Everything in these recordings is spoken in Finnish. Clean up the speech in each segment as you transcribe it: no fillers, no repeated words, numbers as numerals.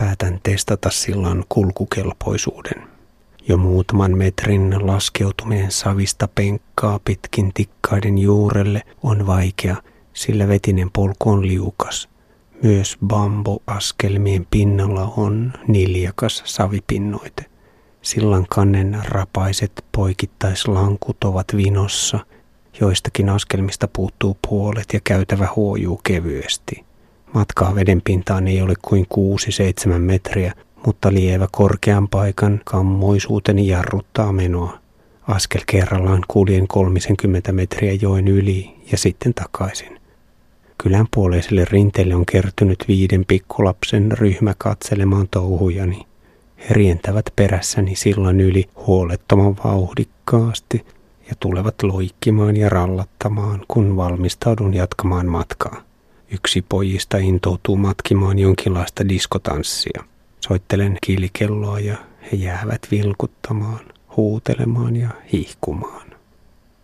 päätän testata sillan kulkukelpoisuuden. Jo muutaman metrin laskeutuminen savista penkkaa pitkin tikkaiden juurelle on vaikea, sillä vetinen polku on liukas. Myös bamboaskelmien pinnalla on niljakas savipinnoite. Sillan kannen rapaiset poikittaislankut ovat vinossa, joistakin askelmista puuttuu puolet ja käytävä huojuu kevyesti. Matkaa vedenpintaan ei ole kuin 6-7 metriä, mutta lievä korkean paikan kammoisuuteni jarruttaa menoa. Askel kerrallaan kuljen 30 metriä joen yli ja sitten takaisin. Kylän puoleiselle rinteelle on kertynyt 5 pikkulapsen ryhmä katselemaan touhujani. He rientävät perässäni sillan yli huolettoman vauhdikkaasti ja tulevat loikkimaan ja rallattamaan, kun valmistaudun jatkamaan matkaa. Yksi pojista intoutuu matkimaan jonkinlaista diskotanssia. Soittelen kielikelloa ja he jäävät vilkuttamaan, huutelemaan ja hihkumaan.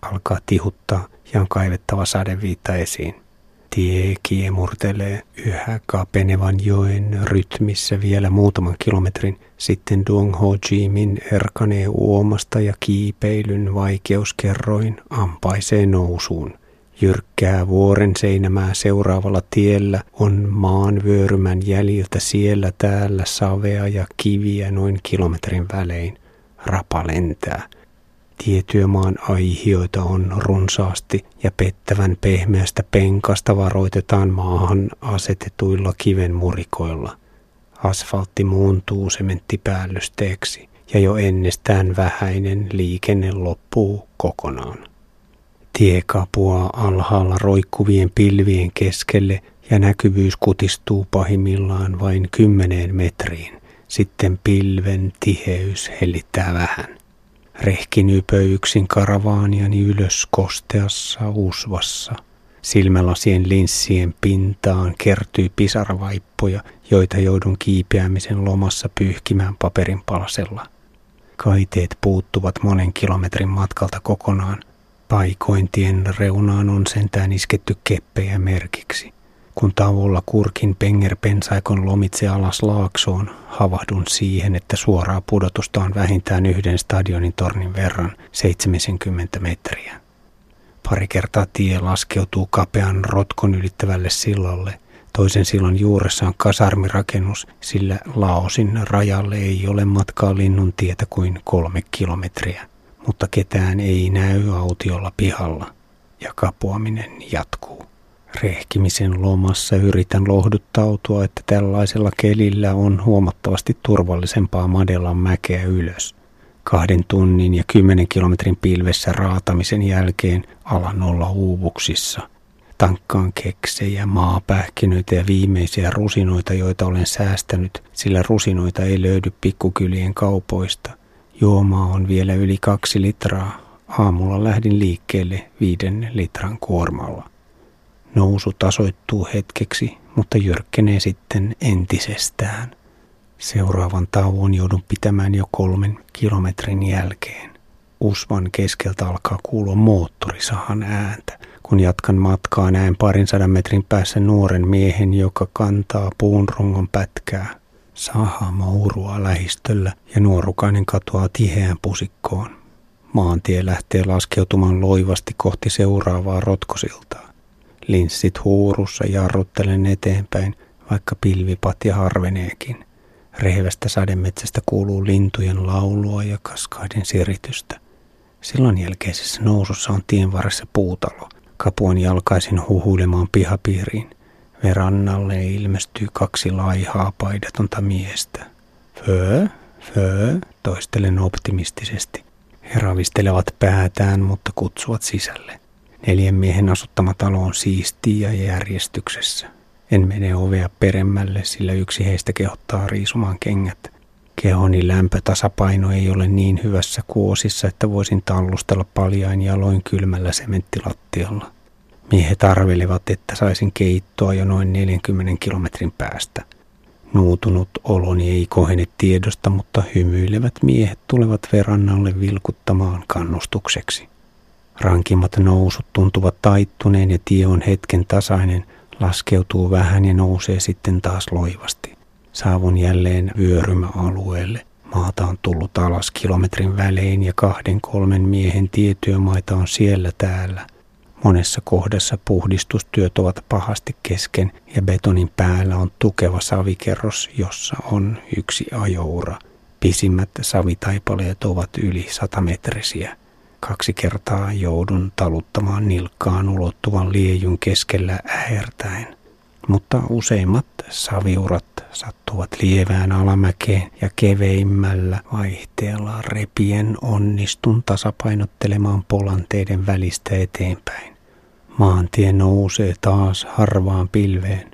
Alkaa tihuttaa ja on kaivettava sadeviitta esiin. Tie kiemurtelee yhä kapenevan joen rytmissä vielä muutaman kilometrin. Sitten Đường Hồ Chí Minh erkanee uomasta ja kiipeilyn vaikeuskerroin ampaisee nousuun. Jyrkkää vuoren seinämää seuraavalla tiellä on maanvyörymän jäljiltä siellä täällä savea ja kiviä noin kilometrin välein. Rapa lentää. Tietyömaan aihioita on runsaasti ja pettävän pehmeästä penkasta varoitetaan maahan asetetuilla kiven murikoilla. Asfaltti muuntuu sementtipäällysteeksi ja jo ennestään vähäinen liikenne loppuu kokonaan. Tie kapuaa alhaalla roikkuvien pilvien keskelle ja näkyvyys kutistuu pahimmillaan vain 10 metriin. Sitten pilven tiheys hellittää vähän. Rehkin ypöyksin karavaaniani ylös kosteassa usvassa. Silmälasien linssien pintaan kertyy pisaravaippoja, joita joudun kiipeämisen lomassa pyyhkimään paperinpalasella. Kaiteet puuttuvat monen kilometrin matkalta kokonaan. Paikointien reunaan on sentään isketty keppejä merkiksi. Kun tauolla kurkin pengerpensaikon lomitse alas laaksoon, havahdun siihen, että suoraa pudotusta on vähintään yhden stadionin tornin verran, 70 metriä. Pari kertaa tie laskeutuu kapean rotkon ylittävälle sillalle. Toisen sillan juuressa on kasarmirakennus, sillä Laosin rajalle ei ole matkaa linnun tietä kuin 3 kilometriä. Mutta ketään ei näy autiolla pihalla, ja kapuaminen jatkuu. Rehkimisen lomassa yritän lohduttautua, että tällaisella kelillä on huomattavasti turvallisempaa madella mäkeä ylös. 2 tunnin ja 10 kilometrin pilvessä raatamisen jälkeen alan olla uuvuksissa. Tankkaan keksejä, maapähkinöitä ja viimeisiä rusinoita, joita olen säästänyt, sillä rusinoita ei löydy pikkukylien kaupoista. Juomaa on vielä yli 2 litraa. Aamulla lähdin liikkeelle 5 litran kuormalla. Nousu tasoittuu hetkeksi, mutta jyrkkenee sitten entisestään. Seuraavan tauon joudun pitämään jo 3 kilometrin jälkeen. Usvan keskeltä alkaa kuulua moottorisahan ääntä. Kun jatkan matkaa, näen 200 metrin päässä nuoren miehen, joka kantaa puun rungon pätkää. Saha mourua lähistöllä ja nuorukainen katoaa tiheään pusikkoon. Maantie lähtee laskeutumaan loivasti kohti seuraavaa rotkosiltaa. Linssit huurussa jarruttelen eteenpäin, vaikka pilvipatja harveneekin. Rehevästä sademetsästä kuuluu lintujen laulua ja kaskaiden siritystä. Sillan jälkeisessä nousussa on tien varressa puutalo. Kapuan jalkaisin huhuilemaan pihapiiriin. Verannalle ilmestyy 2 laihaa paidatonta miestä. Föö, föö, toistelen optimistisesti. He ravistelevat päätään, mutta kutsuvat sisälle. 4 miehen asuttama talo on siisti ja järjestyksessä. En mene ovea peremmälle, sillä yksi heistä kehottaa riisumaan kengät. Kehoni lämpötasapaino ei ole niin hyvässä kuosissa, että voisin tallustella paljain jaloin kylmällä sementtilattialla. Miehet arvelevat, että saisin keittoa jo noin 40 kilometrin päästä. Nuutunut oloni ei kohene tiedosta, mutta hymyilevät miehet tulevat verannalle vilkuttamaan kannustukseksi. Rankimmat nousut tuntuvat taittuneen ja tie on hetken tasainen, laskeutuu vähän ja nousee sitten taas loivasti. Saavun jälleen vyörymäalueelle. Maata on tullut alas kilometrin välein ja 2-3 miehen tietyömaita on siellä täällä. Monessa kohdassa puhdistustyöt ovat pahasti kesken ja betonin päällä on tukeva savikerros, jossa on yksi ajoura. Pisimmät savitaipaleet ovat yli 100-metrisiä. 2 kertaa joudun taluttamaan nilkkaan ulottuvan liejun keskellä ähertäen. Mutta useimmat saviurat sattuvat lievään alamäkeen ja keveimmällä vaihteella repien onnistun tasapainottelemaan polanteiden välistä eteenpäin. Maantie nousee taas harvaan pilveen.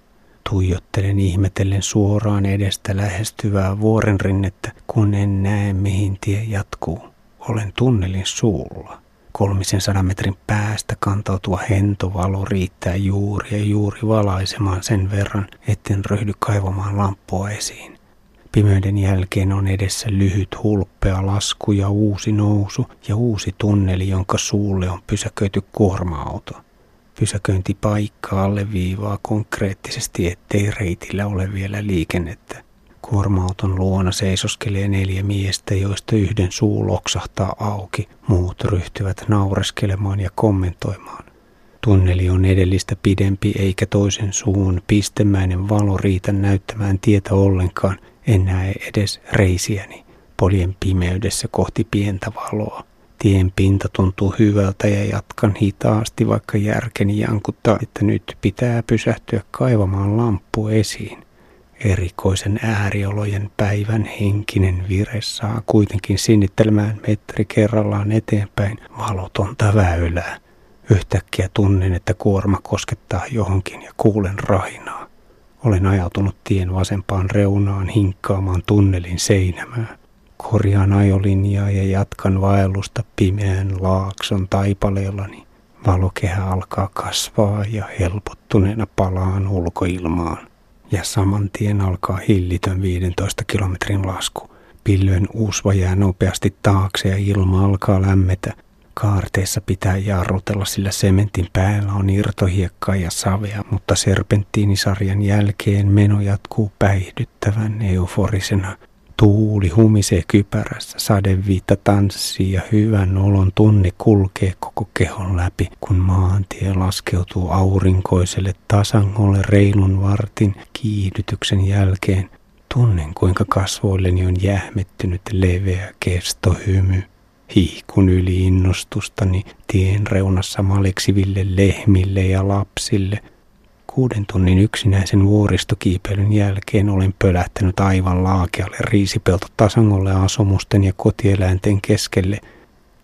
Tuijottelen ihmetellen suoraan edestä lähestyvää vuorenrinnettä, kun en näe mihin tie jatkuu. Olen tunnelin suulla. 300 metrin päästä kantautuva hentovalo riittää juuri ja juuri valaisemaan sen verran, etten ryhdy kaivamaan lamppua esiin. Pimeyden jälkeen on edessä lyhyt hulppea lasku ja uusi nousu ja uusi tunneli, jonka suulle on pysäköity kuorma-auto. Pysäköintipaikka alleviivaa konkreettisesti, ettei reitillä ole vielä liikennettä. Kuorma-auton luona seisoskelee 4 miestä, joista yhden suu loksahtaa auki. Muut ryhtyvät naureskelemaan ja kommentoimaan. Tunneli on edellistä pidempi eikä toisen suun pistemäinen valo riitä näyttämään tietä ollenkaan. En näe edes reisiäni. Poljen pimeydessä kohti pientä valoa. Tien pinta tuntuu hyvältä ja jatkan hitaasti, vaikka järkeni jankuttaa, että nyt pitää pysähtyä kaivamaan lamppu esiin. Erikoisen ääriolojen päivän henkinen vire saa kuitenkin sinnittelemään metri kerrallaan eteenpäin valotonta väylää. Yhtäkkiä tunnen, että kuorma koskettaa johonkin ja kuulen rahinaa. Olen ajautunut tien vasempaan reunaan hinkkaamaan tunnelin seinämää. Korjaan ajolinjaa ja jatkan vaellusta pimeän laakson taipaleellani. Valokehä alkaa kasvaa ja helpottuneena palaan ulkoilmaan. Ja saman tien alkaa hillitön 15 kilometrin lasku. Pilven usva jää nopeasti taakse ja ilma alkaa lämmetä. Kaarteessa pitää jarrutella, sillä sementin päällä on irtohiekkaa ja savea, mutta serpenttiinisarjan jälkeen meno jatkuu päihdyttävän euforisena. Tuuli humisee kypärässä, sadeviitta tanssii ja hyvän olon tunne kulkee koko kehon läpi, kun maantie laskeutuu aurinkoiselle tasangolle reilun vartin kiihdytyksen jälkeen. Tunnen, kuinka kasvoilleni on jähmettynyt leveä kestohymy. Hiihkun yli innostustani tien reunassa maleksiville lehmille ja lapsille. 6 tunnin yksinäisen vuoristokiipeilyn jälkeen olen pölähtänyt aivan laakealle riisipeltotasangolle asumusten ja kotieläinten keskelle.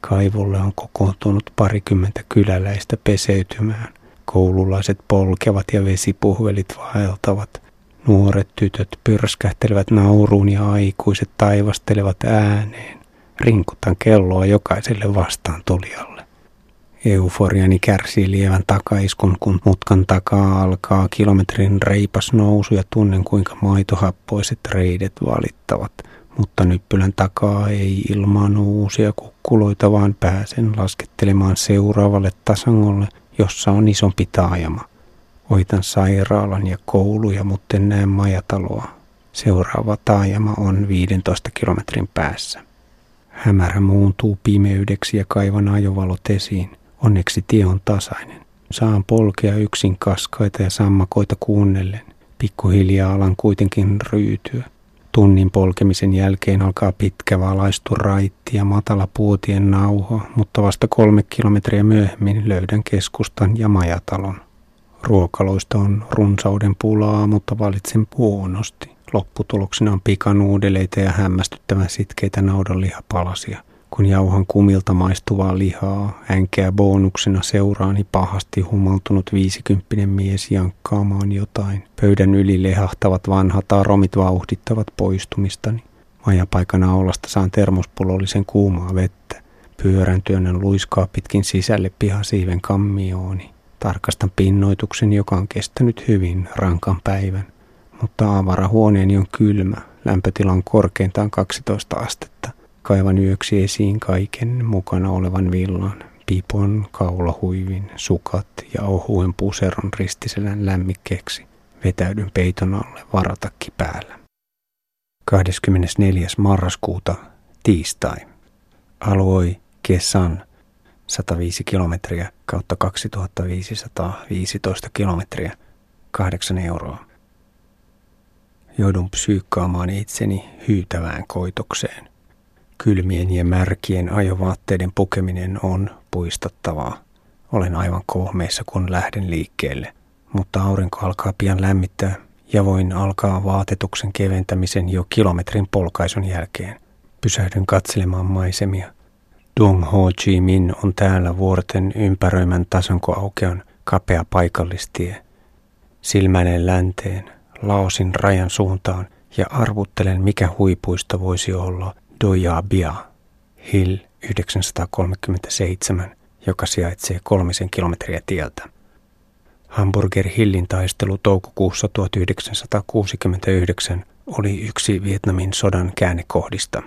Kaivolle on kokoontunut parikymmentä kyläläistä peseytymään. Koululaiset polkevat ja vesipuhvelit vaeltavat. Nuoret tytöt pyrskähtelevät nauruun ja aikuiset taivastelevat ääneen. Rinkutan kelloa jokaiselle vastaantulijalle. Euforiani kärsii lievän takaiskun, kun mutkan takaa alkaa kilometrin reipas nousu ja tunnen, kuinka maitohappoiset reidet valittavat. Mutta nyppylän takaa ei ilmaannu uusia kukkuloita, vaan pääsen laskettelemaan seuraavalle tasangolle, jossa on isompi taajama. Oitan sairaalan ja kouluja, mutta en näe majataloa. Seuraava taajama on 15 kilometrin päässä. Hämärä muuntuu pimeydeksi ja kaivan ajovalot esiin. Onneksi tie on tasainen. Saan polkea yksin kaskaita ja sammakoita kuunnellen. Pikkuhiljaa alan kuitenkin ryytyä. Tunnin polkemisen jälkeen alkaa pitkä valaistu raitti ja matala puotien nauho, mutta vasta 3 kilometriä myöhemmin löydän keskustan ja majatalon. Ruokaloista on runsauden pulaa, mutta valitsen huonosti. Lopputuloksena on pikanuudeleita ja hämmästyttävän sitkeitä naudanlihapalasia. Kun jauhan kumilta maistuvaa lihaa, änkeä bonuksena seuraani pahasti humaltunut 50 mies jankkaamaan jotain. Pöydän yli lehahtavat vanhat aromit vauhdittavat poistumistani. Majapaikan aulasta saan termospullollisen kuumaa vettä. Pyöräntyönnän luiskaa pitkin sisälle pihasiiven kammiooni. Tarkastan pinnoituksen, joka on kestänyt hyvin rankan päivän. Mutta avarahuoneeni on kylmä. Lämpötila on korkeintaan 12 astetta. Kaivan yöksi esiin kaiken mukana olevan villan, pipon, kaulahuivin, sukat ja ohuen puseron ristiselän lämmikkeeksi. Vetäydyn peiton alle, varatakki päällä. 24. marraskuuta tiistai. Aloi Kesan 105 kilometriä kautta 2515 kilometriä 8 €. Joudun psyykkaamaan itseni hyytävään koitokseen. Kylmien ja märkien ajovaatteiden pukeminen on puistattavaa. Olen aivan kohmeissa, kun lähden liikkeelle, mutta aurinko alkaa pian lämmittää ja voin alkaa vaatetuksen keventämisen jo kilometrin polkaisun jälkeen. Pysähdyn katselemaan maisemia. Đường Hồ Chí Minh on täällä vuorten ympäröimän tasankoaukean kapea paikallistie. Silmäinen länteen, Laosin rajan suuntaan ja arvuttelen, mikä huipuista voisi olla Doja Bia, Hill 937, joka sijaitsee 3 kilometriä tieltä. Hamburger Hillin taistelu toukokuussa 1969 oli yksi Vietnamin sodan käännekohdista.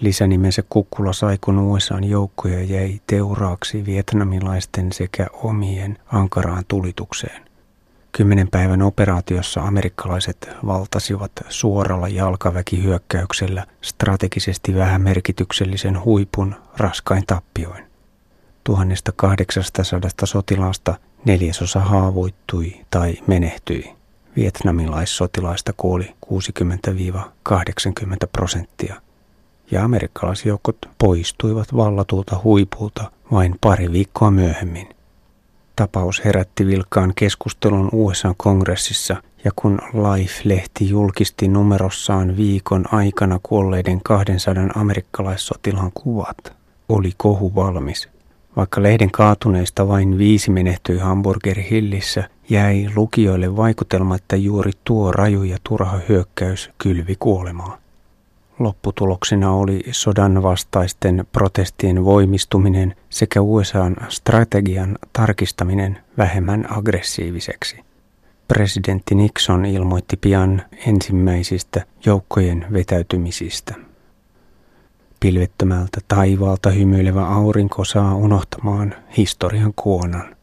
Lisänimensä kukkula sai, kun USA:n joukkoja jäi teuraaksi vietnamilaisten sekä omien ankaraan tulitukseen. 10 päivän operaatiossa amerikkalaiset valtasivat suoralla jalkaväkihyökkäyksellä strategisesti vähän merkityksellisen huipun raskain tappioin. 1800 sotilaasta 1/4 haavoittui tai menehtyi. Vietnamilaissotilaista kuoli 60–80%. Ja amerikkalaisjoukot poistuivat vallatulta huipulta vain pari viikkoa myöhemmin. Tapaus herätti vilkkaan keskustelun USA-kongressissa, ja kun Life-lehti julkisti numerossaan viikon aikana kuolleiden 200 amerikkalaissotilaan kuvat, oli kohu valmis. Vaikka lehden kaatuneista vain 5 menehtyi Hamburger Hillissä, jäi lukijoille vaikutelma, että juuri tuo raju ja turha hyökkäys kylvi kuolemaa. Lopputuloksena oli sodan vastaisten protestien voimistuminen sekä USA:n strategian tarkistaminen vähemmän aggressiiviseksi. Presidentti Nixon ilmoitti pian ensimmäisistä joukkojen vetäytymisistä. Pilvettömältä taivaalta hymyilevä aurinko saa unohtamaan historian kuonan.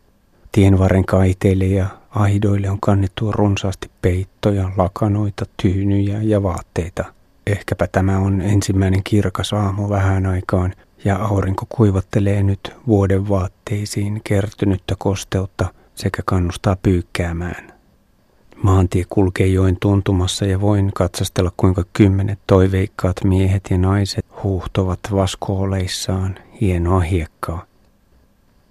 Tienvarren kaiteille ja aidoille on kannettu runsaasti peittoja, lakanoita, tyynyjä ja vaatteita. Ehkäpä tämä on ensimmäinen kirkas aamu vähän aikaan, ja aurinko kuivattelee nyt vuoden vaatteisiin kertynyttä kosteutta sekä kannustaa pyykkäämään. Maantie kulkee joen tuntumassa, ja voin katsastella, kuinka 10 toiveikkaat miehet ja naiset huuhtovat vaskooleissaan hienoa hiekkaa.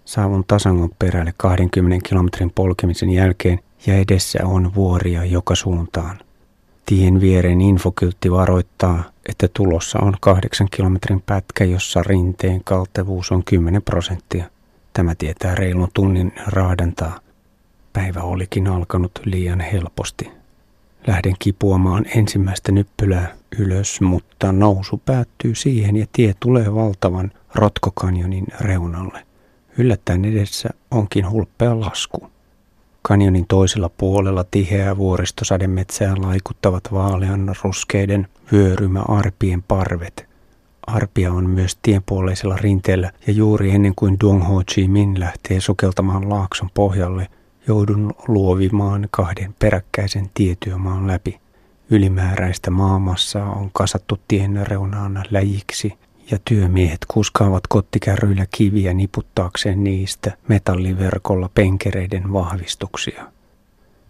Saavun Tasangon perälle 20 kilometrin polkemisen jälkeen, ja edessä on vuoria joka suuntaan. Tien viereen infokyltti varoittaa, että tulossa on 8 kilometrin pätkä, jossa rinteen kaltevuus on 10%. Tämä tietää reilun tunnin raadantaa. Päivä olikin alkanut liian helposti. Lähden kipuamaan ensimmäistä nyppylää ylös, mutta nousu päättyy siihen ja tie tulee valtavan rotkokanjonin reunalle. Yllättäen edessä onkin hulppea lasku. Kanjonin toisella puolella tiheää vuoristosademetsää laikuttavat vaalean ruskeiden vyörymäarpien parvet. Arpia on myös tienpuoleisella rinteellä, ja juuri ennen kuin Đường Hồ Chí Minh lähtee sukeltamaan laakson pohjalle, joudun luovimaan 2 peräkkäisen tietyömaan läpi. Ylimääräistä maamassaa on kasattu tien reunaan läjiksi, ja työmiehet kuskaavat kottikärryillä kiviä niputtaakseen niistä metalliverkolla penkereiden vahvistuksia.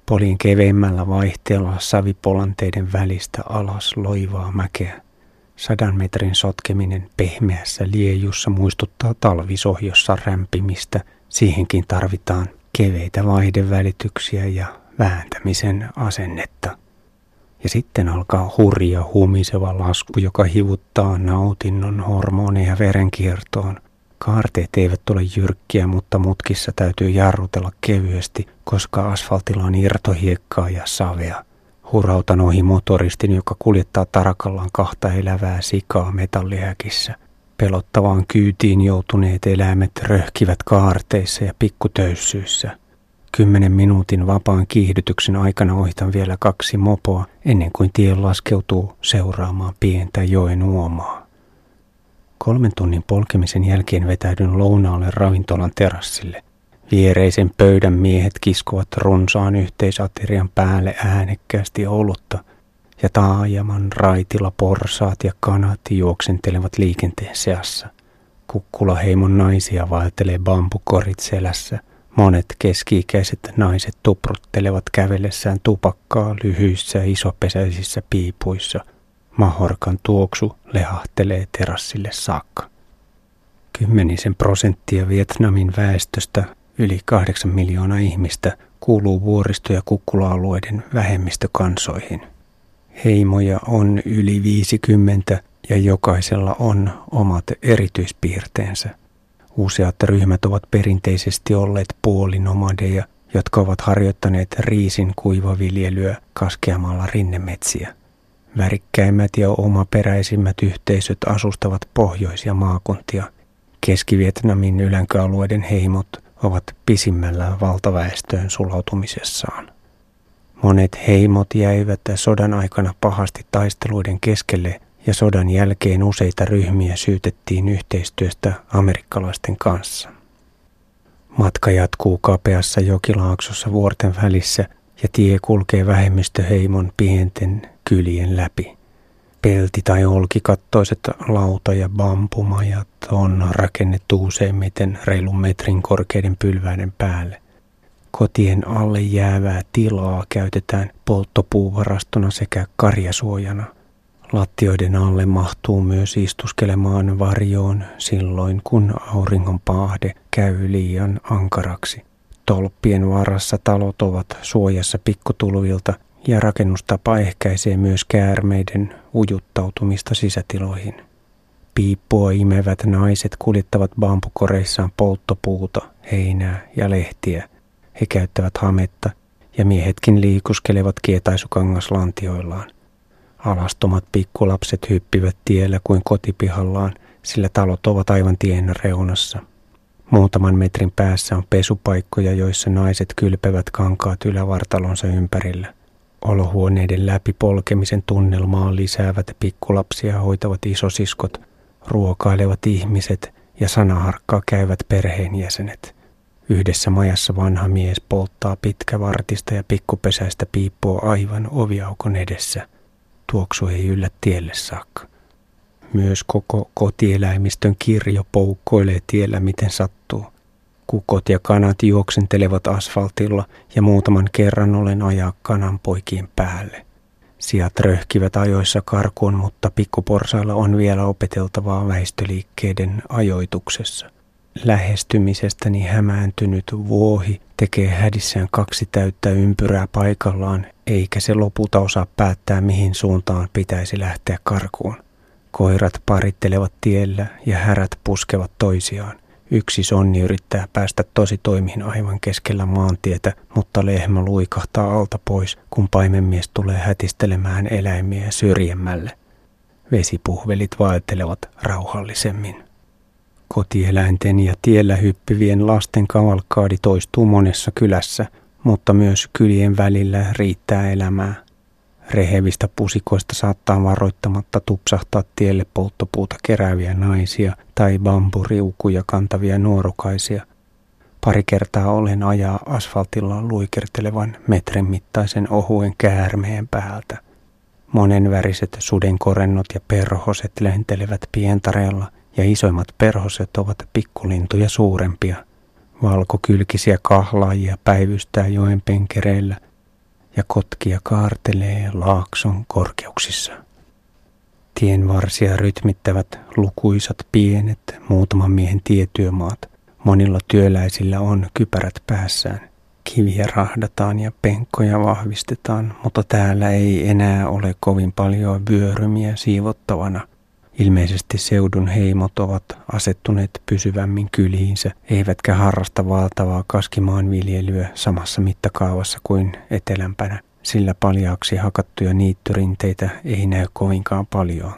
Poljin keveimmällä vaihteella savipolanteiden välistä alas loivaa mäkeä. 100 metrin sotkeminen pehmeässä liejussa muistuttaa talvisohjossa rämpimistä. Siihenkin tarvitaan keveitä vaihdevälityksiä ja vääntämisen asennetta. Ja sitten alkaa hurja humiseva lasku, joka hivuttaa nautinnon hormoneja verenkiertoon. Kaarteet eivät ole jyrkkiä, mutta mutkissa täytyy jarrutella kevyesti, koska asfaltilla on irtohiekkaa ja savea. Hurautan ohi motoristin, joka kuljettaa tarakallaan 2 elävää sikaa metallihäkissä. Pelottavaan kyytiin joutuneet eläimet röhkivät kaarteissa ja pikkutöyssyissä. 10 minuutin vapaan kiihdytyksen aikana ohitan vielä 2 mopoa, ennen kuin tie laskeutuu seuraamaan pientä joen uomaa. 3 tunnin polkemisen jälkeen vetäydyn lounaalle ravintolan terassille. Viereisen pöydän miehet kiskovat runsaan yhteisaterian päälle äänekkäästi olutta, ja taajaman raitilla porsaat ja kanat juoksentelevat liikenteen seassa. Kukkulaheimon naisia vaeltelee bambukorit selässä. Monet keski-ikäiset naiset tupruttelevat kävellessään tupakkaa lyhyissä isopesäisissä piipuissa. Mahorkan tuoksu lehahtelee terassille saakka. 10% Vietnamin väestöstä, yli 8 miljoonaa ihmistä, kuuluu vuoristo- ja kukkula-alueiden vähemmistökansoihin. Heimoja on yli 50 ja jokaisella on omat erityispiirteensä. Useat ryhmät ovat perinteisesti olleet puolinomadeja, jotka ovat harjoittaneet riisin kuivaviljelyä kaskeamalla rinnemetsiä. Värikkäimmät ja omaperäisimmät yhteisöt asustavat pohjoisia maakuntia. Keski-Vietnamin ylänköalueiden heimot ovat pisimmällä valtaväestöön sulautumisessaan. Monet heimot jäivät sodan aikana pahasti taisteluiden keskelle ja sodan jälkeen useita ryhmiä syytettiin yhteistyöstä amerikkalaisten kanssa. Matka jatkuu kapeassa jokilaaksossa vuorten välissä ja tie kulkee vähemmistöheimon pienten kylien läpi. Pelti- tai olkikattoiset lauta- ja bambumajat on rakennettu useimmiten reilun metrin korkeiden pylväiden päälle. Kotien alle jäävää tilaa käytetään polttopuuvarastona sekä karjasuojana. Lattioiden alle mahtuu myös istuskelemaan varjoon silloin, kun auringonpaahde käy liian ankaraksi. Tolppien varassa talot ovat suojassa pikkutulvilta ja rakennustapa ehkäisee myös käärmeiden ujuttautumista sisätiloihin. Piippua imevät naiset kuljettavat bambukoreissaan polttopuuta, heinää ja lehtiä. He käyttävät hametta ja miehetkin liikuskelevat kietaisukangaslantioillaan. Alastomat pikkulapset hyppivät tiellä kuin kotipihallaan, sillä talot ovat aivan tien reunassa. Muutaman metrin päässä on pesupaikkoja, joissa naiset kylpevät kankaat ylävartalonsa ympärillä. Olohuoneiden läpi polkemisen tunnelmaa lisäävät pikkulapsia hoitavat isosiskot, ruokailevat ihmiset ja sanaharkkaa käyvät perheenjäsenet. Yhdessä majassa vanha mies polttaa pitkävartista ja pikkupesäistä piippua aivan oviaukon edessä. Tuoksu ei yllä tielle saakka. Myös koko kotieläimistön kirjo poukkoilee tiellä miten sattuu. Kukot ja kanat juoksentelevat asfaltilla ja muutaman kerran olen ajaa kanan poikien päälle. Siat röhkivät ajoissa karkuun, mutta pikkuporsailla on vielä opeteltavaa väistöliikkeiden ajoituksessa. Lähestymisestäni hämääntynyt vuohi tekee hädissään 2 täyttä ympyrää paikallaan, eikä se lopulta osaa päättää mihin suuntaan pitäisi lähteä karkuun. Koirat parittelevat tiellä ja härät puskevat toisiaan. Yksi sonni yrittää päästä tositoimiin aivan keskellä maantietä, mutta lehmä luikahtaa alta pois, kun paimenmies tulee hätistelemään eläimiä syrjemmälle. Vesipuhvelit vaeltelevat rauhallisemmin. Kotieläinten ja tiellä hyppivien lasten kavalkaadi toistuu monessa kylässä, mutta myös kylien välillä riittää elämää. Rehevistä pusikoista saattaa varoittamatta tupsahtaa tielle polttopuuta kerääviä naisia tai bamburiukuja kantavia nuorukaisia. Pari kertaa olen ajaa asfaltilla luikertelevan metrin mittaisen ohuen käärmeen päältä. Monenväriset sudenkorennot ja perhoset lentelevät pientareella ja isoimmat perhoset ovat pikkulintuja suurempia. Valkokylkisiä kahlaajia päivystää joen penkereillä ja kotkia kaartelee laakson korkeuksissa. Tienvarsia rytmittävät lukuisat pienet muutaman miehen tietyömaat. Monilla työläisillä on kypärät päässään. Kiviä rahdataan ja penkkoja vahvistetaan, mutta täällä ei enää ole kovin paljon vyörymiä siivottavana. Ilmeisesti seudun heimot ovat asettuneet pysyvämmin kyliinsä, eivätkä harrasta valtavaa kaskimaan viljelyä samassa mittakaavassa kuin etelämpänä, sillä paljaaksi hakattuja niittyrinteitä ei näy kovinkaan paljon.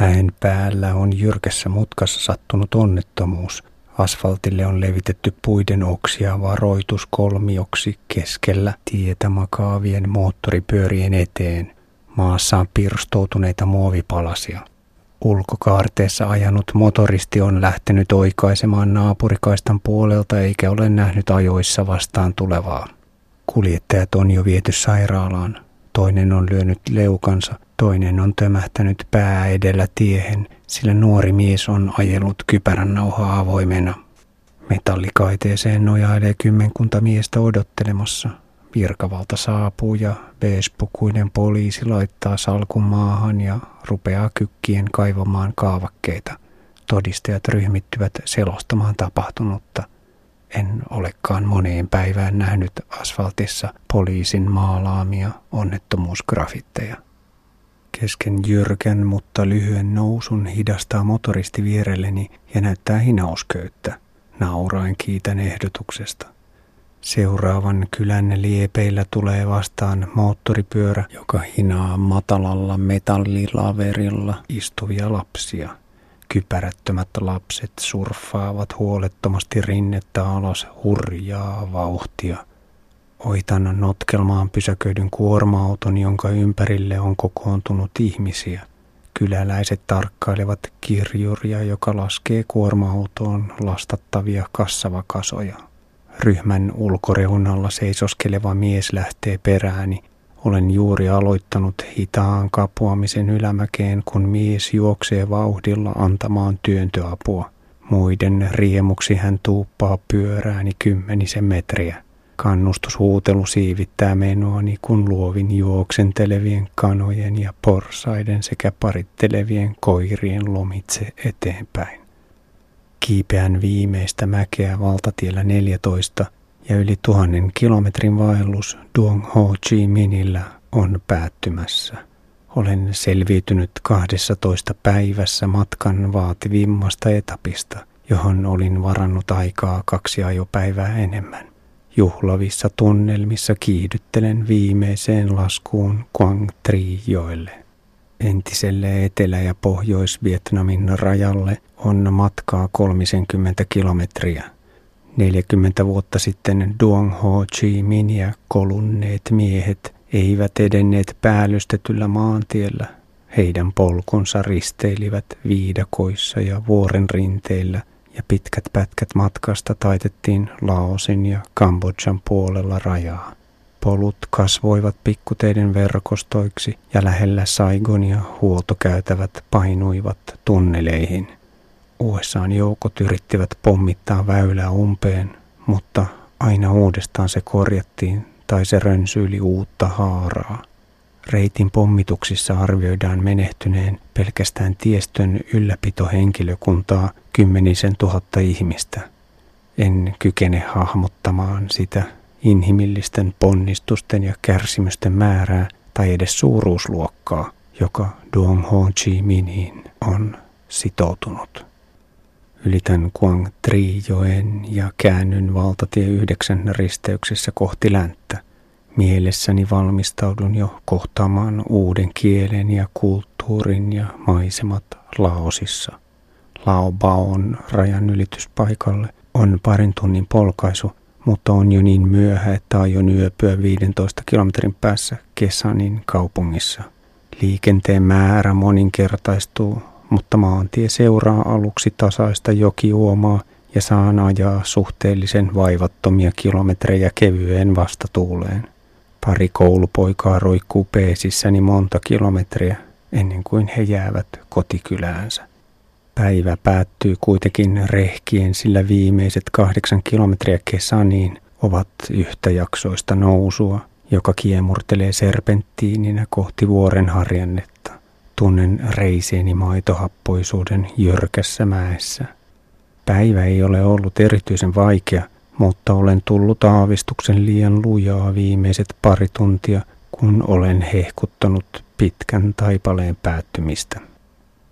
Mäen päällä on jyrkässä mutkassa sattunut onnettomuus. Asfaltille on levitetty puiden oksia varoituskolmioksi keskellä tietä makaavien moottoripyörien eteen. Maassa on pirstoutuneita muovipalasia. Ulkokaarteessa ajanut motoristi on lähtenyt oikaisemaan naapurikaistan puolelta eikä ole nähnyt ajoissa vastaan tulevaa. Kuljettajat on jo viety sairaalaan. toinen on lyönyt leukansa, toinen on tömähtänyt pää edellä tiehen, sillä nuori mies on ajellut kypärän nauhaa avoimena. Metallikaiteeseen nojailee kymmenkunta miestä odottelemassa. Virkavalta saapuu ja beespukuinen poliisi laittaa salkun maahan ja rupeaa kykkien kaivamaan kaavakkeita. Todistajat ryhmittyvät selostamaan tapahtunutta. En olekaan moneen päivään nähnyt asfaltissa poliisin maalaamia onnettomuusgrafitteja. Kesken jyrkän, mutta lyhyen nousun hidastaa motoristi vierelleni ja näyttää hinausköyttä. Nauraen kiitän ehdotuksesta. Seuraavan kylän liepeillä tulee vastaan moottoripyörä, joka hinaa matalalla metallilaverilla istuvia lapsia. Kypärättömät lapset surffaavat huolettomasti rinnettä alas hurjaa vauhtia. Oitan notkelmaan pysäköidyn kuorma-auton, jonka ympärille on kokoontunut ihmisiä. Kyläläiset tarkkailevat kirjuria, joka laskee kuorma-autoon lastattavia kassavakasoja. Ryhmän ulkoreunalla seisoskeleva mies lähtee perääni. Olen juuri aloittanut hitaan kapuamisen ylämäkeen, kun mies juoksee vauhdilla antamaan työntöapua. Muiden riemuksi hän tuuppaa pyörääni kymmenisen metriä. Kannustushuutelu siivittää menoani, kun luovin juoksentelevien kanojen ja porsaiden sekä parittelevien koirien lomitse eteenpäin. Kiipeän viimeistä mäkeä valtatiellä 14 ja yli 1000 kilometrin vaellus Đường Hồ Chí Minhillä on päättymässä. Olen selviytynyt 12 päivässä matkan vaativimmasta etapista, johon olin varannut aikaa 2 ajopäivää enemmän. Juhlavissa tunnelmissa kiihdyttelen viimeiseen laskuun Quang Tri-joelle. Entiselle Etelä- ja Pohjois-Vietnamin rajalle on matkaa 30 kilometriä. 40 vuotta sitten Đường Hồ Chí Minhia kolunneet miehet eivät edenneet päällystetyllä maantiellä. Heidän polkunsa risteilivät viidakoissa ja vuoren rinteillä, ja pitkät pätkät matkasta taitettiin Laosin ja Kambodžan puolella rajaa. Polut kasvoivat pikkuteiden verkostoiksi ja lähellä Saigonia huoltokäytävät painuivat tunneleihin. USA:n joukot yrittivät pommittaa väylää umpeen, mutta aina uudestaan se korjattiin tai se rönsyili uutta haaraa. Reitin pommituksissa arvioidaan menehtyneen pelkästään tiestön ylläpitohenkilökuntaa 10 000 ihmistä. En kykene hahmottamaan sitä inhimillisten ponnistusten ja kärsimysten määrää tai edes suuruusluokkaa, joka Đường Hồ Chí Minhiin on sitoutunut. Ylitän Quang Tri-joen ja käännyn valtatie 9 risteyksessä kohti länttä. Mielessäni valmistaudun jo kohtaamaan uuden kielen ja kulttuurin ja maisemat Laosissa. Lao Baon rajan ylityspaikalle on 2 tunnin polkaisu, mutta on jo niin myöhä, että aion yöpyä 15 kilometrin päässä Kesanin kaupungissa. Liikenteen määrä moninkertaistuu, mutta maantie seuraa aluksi tasaista jokiuomaa ja saan ajaa suhteellisen vaivattomia kilometrejä kevyen vastatuuleen. Pari koulupoikaa roikkuu peesissäni monta kilometriä ennen kuin he jäävät kotikyläänsä. Päivä päättyy kuitenkin rehkien, sillä viimeiset 8 kilometriä Kesaniin ovat yhtäjaksoista nousua, joka kiemurtelee serpenttiininä kohti vuoren harjannetta. Tunnen reisieni maitohappoisuuden jyrkässä mäessä. Päivä ei ole ollut erityisen vaikea, mutta olen tullut aavistuksen liian lujaa viimeiset 2 tuntia, kun olen hehkuttanut pitkän taipaleen päättymistä.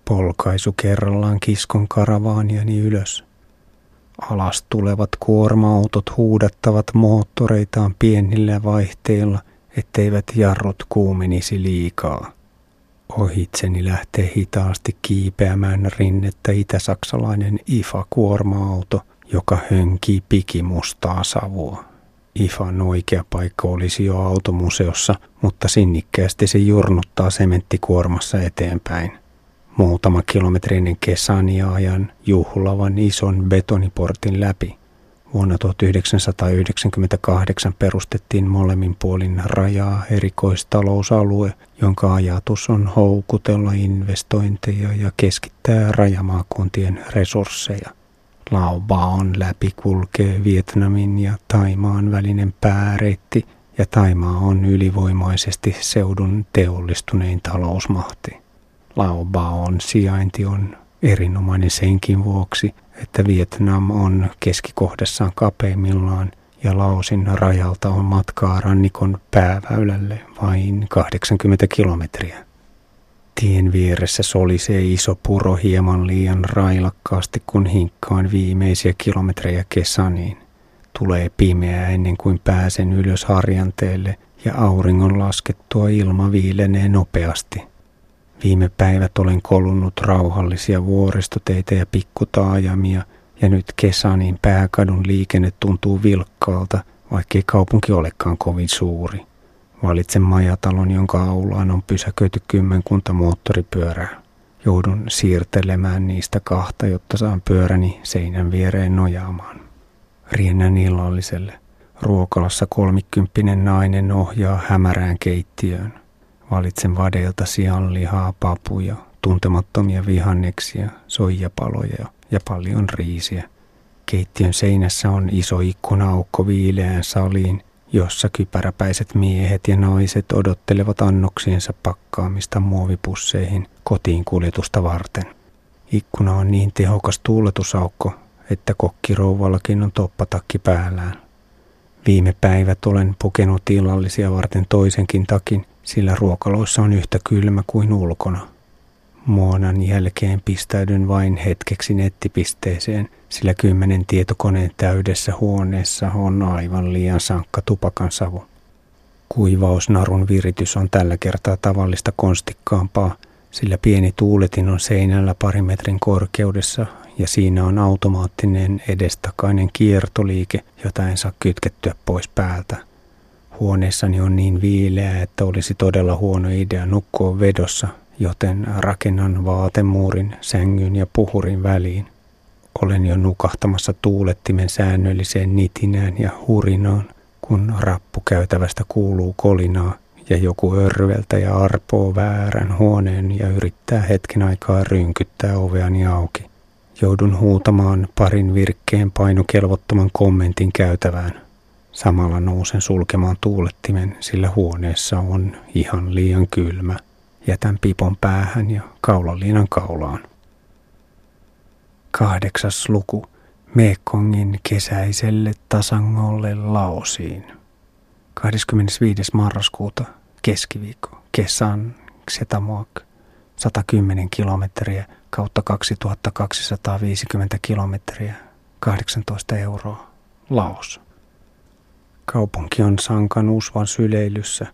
Polkaisu kerrallaan kiskon karavaaniani ylös. Alas tulevat kuorma-autot huudattavat moottoreitaan pienillä vaihteilla, etteivät jarrut kuumenisi liikaa. Ohitseni lähtee hitaasti kiipeämään rinnettä itäsaksalainen IFA-kuorma-auto, joka hönkii pikimustaa savua. IFAn oikea paikka olisi jo automuseossa, mutta sinnikkäästi se jurnuttaa sementtikuormassa eteenpäin. Muutama kilometrin Kesania ajan juhlavan ison betoniportin läpi. Vuonna 1998 perustettiin molemmin puolin rajaa erikoistalousalue, jonka ajatus on houkutella investointeja ja keskittää rajamaakuntien resursseja. Lao Baon läpi kulkee Vietnamin ja Thaimaan välinen pääreitti, ja Thaimaa on ylivoimaisesti seudun teollistunein talousmahti. Lao Baon sijainti on erinomainen senkin vuoksi, että Vietnam on keskikohdessaan kapeimmillaan ja Laosin rajalta on matkaa rannikon pääväylälle vain 80 kilometriä. Tien vieressä solisee iso puro hieman liian railakkaasti, kun hinkkaan viimeisiä kilometrejä Kesaniin. Tulee pimeää ennen kuin pääsen ylös harjanteelle ja auringon laskettua ilma viilenee nopeasti. Viime päivät olen kolunnut rauhallisia vuoristoteitä ja pikkutaajamia, ja nyt Kesanin pääkadun liikenne tuntuu vilkkaalta, vaikkei kaupunki olekaan kovin suuri. Valitsen majatalon, jonka aulaan on pysäköity kymmenkunta moottoripyörää. Joudun siirtelemään niistä kahta, jotta saan pyöräni seinän viereen nojaamaan. Riennän illalliselle. Ruokalassa 30-vuotias nainen ohjaa hämärään keittiöön. Valitsen vadeilta sianlihaa, papuja, tuntemattomia vihanneksia, soijapaloja ja paljon riisiä. Keittiön seinässä on iso ikkunaaukko viileään saliin, jossa kypäräpäiset miehet ja naiset odottelevat annoksiensa pakkaamista muovipusseihin kotiin kuljetusta varten. Ikkuna on niin tehokas tuuletusaukko, että kokkirouvallakin on toppatakki päällään. Viime päivät olen pukenut illallisia varten toisenkin takin, sillä ruokaloissa on yhtä kylmä kuin ulkona. Muonan jälkeen pistäydyn vain hetkeksi nettipisteeseen, sillä 10 tietokoneen täydessä huoneessa on aivan liian sankka tupakansavu. Kuivausnarun viritys on tällä kertaa tavallista konstikkaampaa, sillä pieni tuuletin on seinällä 2 metrin korkeudessa ja siinä on automaattinen edestakainen kiertoliike, jota en saa kytkettyä pois päältä. Huoneessani on niin viileä, että olisi todella huono idea nukkua vedossa, joten rakennan vaatemuurin, sängyn ja puhurin väliin. Olen jo nukahtamassa tuulettimen säännölliseen nitinään ja hurinaan, kun rappukäytävästä kuuluu kolinaa ja joku örveltäjä arpoo väärän huoneen ja yrittää hetken aikaa rynkyttää oveani auki. Joudun huutamaan parin virkkeen painokelvottoman kommentin käytävään. Samalla nousen sulkemaan tuulettimen, sillä huoneessa on ihan liian kylmä. Jätän pipon päähän ja kaulaliinan kaulaan. 8. luku. Mekongin kesäiselle tasangolle Laosiin. 25. marraskuuta, keskiviikko, Kesan, Xetamuak, 110 kilometriä kautta 2250 kilometriä, 18 €, Laos. Kaupunki on sankan usvan syleilyssä.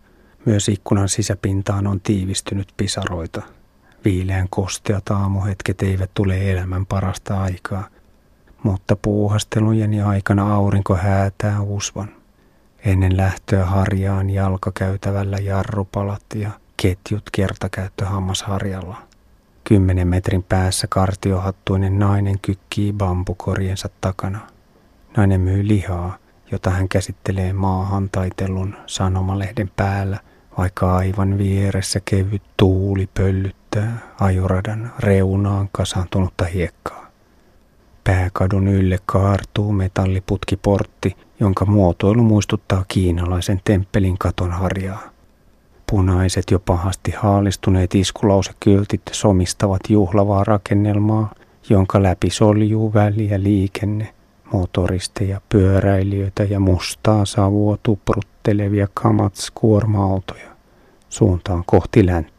Myös ikkunan sisäpintaan on tiivistynyt pisaroita. Viileän kosteat aamuhetket eivät tule elämän parasta aikaa, mutta puuhastelujeni aikana aurinko häätää usvan. Ennen lähtöä harjaan jalkakäytävällä jarrupalat ja ketjut kertakäyttöhammasharjalla. 10 metrin päässä kartiohattuinen nainen kykkii bambukorjensa takana. Nainen myy lihaa, jota hän käsittelee maahan taitellun sanomalehden päällä, vaikka aivan vieressä kevyt tuuli pöllyttää ajoradan reunaan kasaantunutta hiekkaa. Pääkadun ylle kaartuu metalliputkiportti, jonka muotoilu muistuttaa kiinalaisen temppelin katon harjaa. Punaiset, jo pahasti haalistuneet iskulausekyltit somistavat juhlavaa rakennelmaa, jonka läpi soljuu väli ja liikenne. Motoristeja, pyöräilijöitä ja mustaa savua tupruttelevia kamats-kuorma-autoja. Suuntaan kohti länttä.